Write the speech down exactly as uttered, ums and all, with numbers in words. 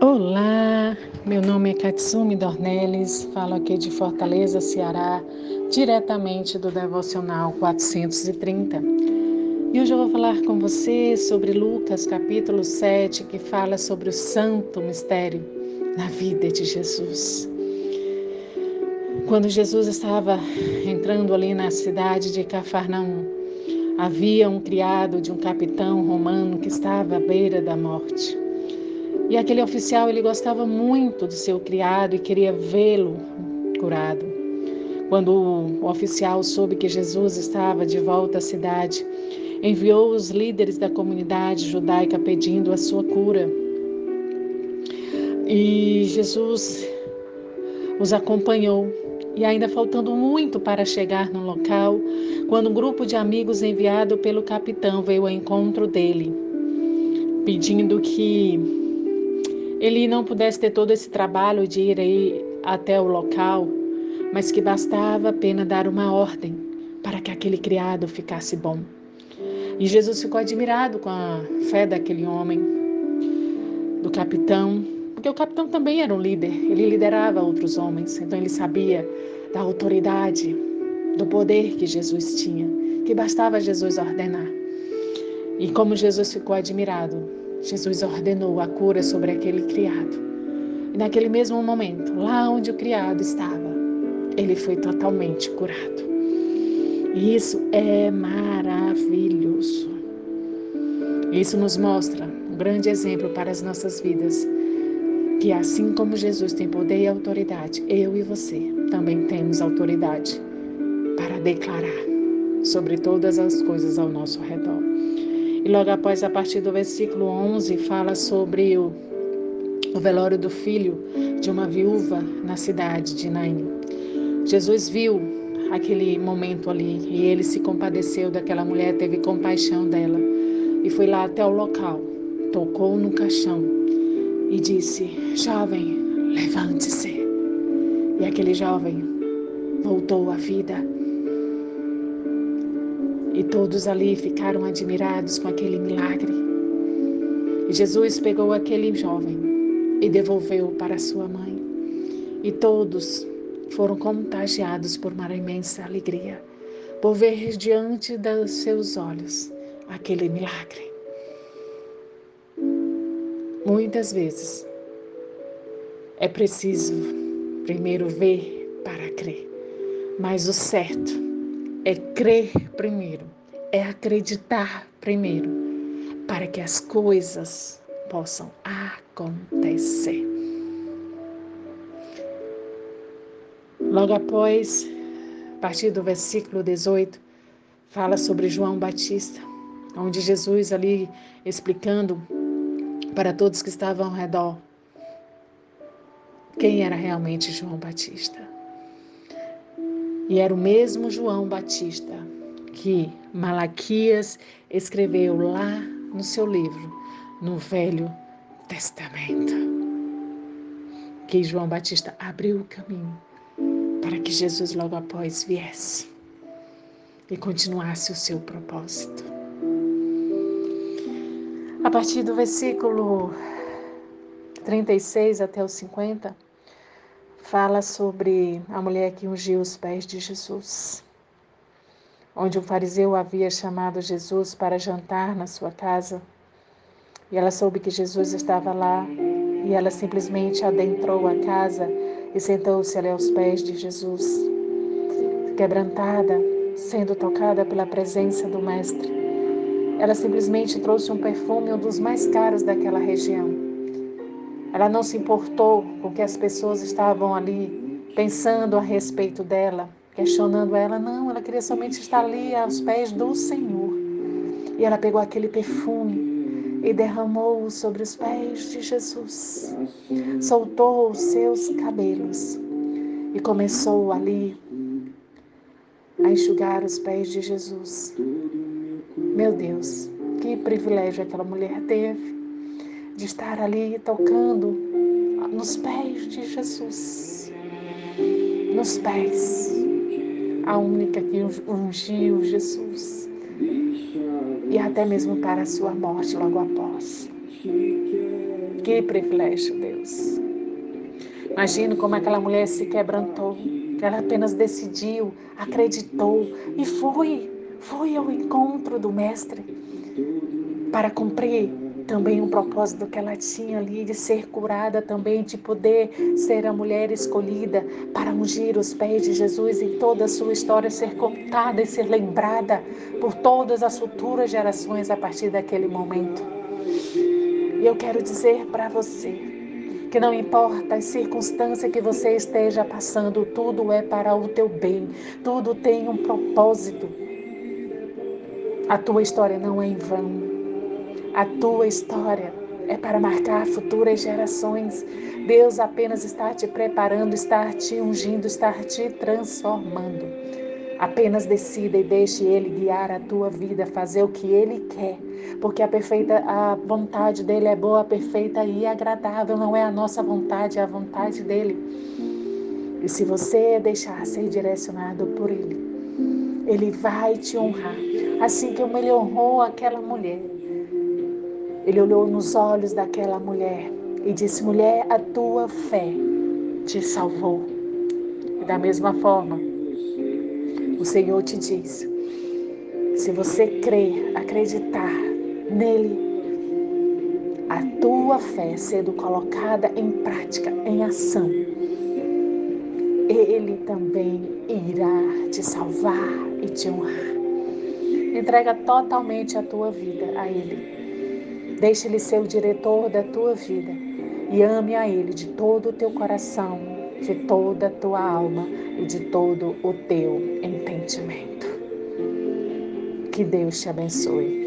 Olá, meu nome é Katsumi Dornelles, falo aqui de Fortaleza, Ceará, diretamente do Devocional quatrocentos e trinta. E hoje eu vou falar com você sobre Lucas, capítulo sete, que fala sobre o santo mistério na vida de Jesus. Quando Jesus estava entrando ali na cidade de Cafarnaum, havia um criado de um capitão romano que estava à beira da morte. E aquele oficial, ele gostava muito do seu criado e queria vê-lo curado. Quando o oficial soube que Jesus estava de volta à cidade, enviou os líderes da comunidade judaica pedindo a sua cura. E Jesus os acompanhou. E ainda faltando muito para chegar no local, quando um grupo de amigos enviado pelo capitão veio ao encontro dele, pedindo que ele não pudesse ter todo esse trabalho de ir aí até o local, mas que bastava apenas dar uma ordem para que aquele criado ficasse bom. E Jesus ficou admirado com a fé daquele homem, do capitão, porque o capitão também era um líder, ele liderava outros homens, então ele sabia da autoridade, do poder que Jesus tinha, que bastava Jesus ordenar. E como Jesus ficou admirado, Jesus ordenou a cura sobre aquele criado. E naquele mesmo momento, lá onde o criado estava, ele foi totalmente curado. E isso é maravilhoso. Isso nos mostra um grande exemplo para as nossas vidas, que assim como Jesus tem poder e autoridade, eu e você também temos autoridade para declarar sobre todas as coisas ao nosso redor. E logo após, a partir do versículo onze, fala sobre o, o velório do filho de uma viúva na cidade de Naim. Jesus viu aquele momento ali e ele se compadeceu daquela mulher, teve compaixão dela e foi lá até o local, tocou no caixão e disse: "Jovem, levante-se." E aquele jovem voltou à vida. E todos ali ficaram admirados com aquele milagre. E Jesus pegou aquele jovem e devolveu para sua mãe. E todos foram contagiados por uma imensa alegria, por ver diante dos seus olhos aquele milagre. Muitas vezes é preciso primeiro ver para crer, mas o certo é crer primeiro, é acreditar primeiro, para que as coisas possam acontecer. Logo após, a partir do versículo dezoito, fala sobre João Batista, onde Jesus ali explicando para todos que estavam ao redor quem era realmente João Batista. E era o mesmo João Batista que Malaquias escreveu lá no seu livro, no Velho Testamento. Que João Batista abriu o caminho para que Jesus logo após viesse e continuasse o seu propósito. A partir do versículo trinta e seis até o cinquenta, fala sobre a mulher que ungiu os pés de Jesus, onde um fariseu havia chamado Jesus para jantar na sua casa, e ela soube que Jesus estava lá, e ela simplesmente adentrou a casa e sentou-se ali aos pés de Jesus, quebrantada, sendo tocada pela presença do Mestre. Ela simplesmente trouxe um perfume, um dos mais caros daquela região. Ela não se importou com o que as pessoas estavam ali pensando a respeito dela, questionando ela. Não, ela queria somente estar ali aos pés do Senhor. E ela pegou aquele perfume e derramou sobre os pés de Jesus. Soltou os seus cabelos e começou ali a enxugar os pés de Jesus. Meu Deus, que privilégio aquela mulher teve de estar ali tocando nos pés de Jesus, nos pés, a única que ungiu Jesus, e até mesmo para a sua morte logo após. Que privilégio, Deus. Imagino como aquela mulher se quebrantou, que ela apenas decidiu, acreditou e foi, foi ao encontro do Mestre para cumprir também um propósito que ela tinha ali de ser curada também, de poder ser a mulher escolhida para ungir os pés de Jesus e toda a sua história ser contada e ser lembrada por todas as futuras gerações a partir daquele momento. E eu quero dizer para você que não importa a circunstância que você esteja passando, tudo é para o teu bem, tudo tem um propósito. A tua história não é em vão, a tua história é para marcar futuras gerações. Deus apenas está te preparando, está te ungindo, está te transformando. Apenas decida e deixe Ele guiar a tua vida, fazer o que Ele quer. Porque a perfeita, a vontade dele é boa, perfeita e agradável. Não é a nossa vontade, é a vontade dele. E se você deixar ser direcionado por ele, ele vai te honrar. Assim que ele honrou aquela mulher, ele olhou nos olhos daquela mulher e disse: mulher, a tua fé te salvou. E da mesma forma, o Senhor te diz: se você crer, acreditar nele, a tua fé sendo colocada em prática, em ação, ele também irá te salvar e te honrar. Entrega totalmente a tua vida a ele. Deixe-lhe ser o diretor da tua vida e ame a ele de todo o teu coração, de toda a tua alma e de todo o teu entendimento. Que Deus te abençoe.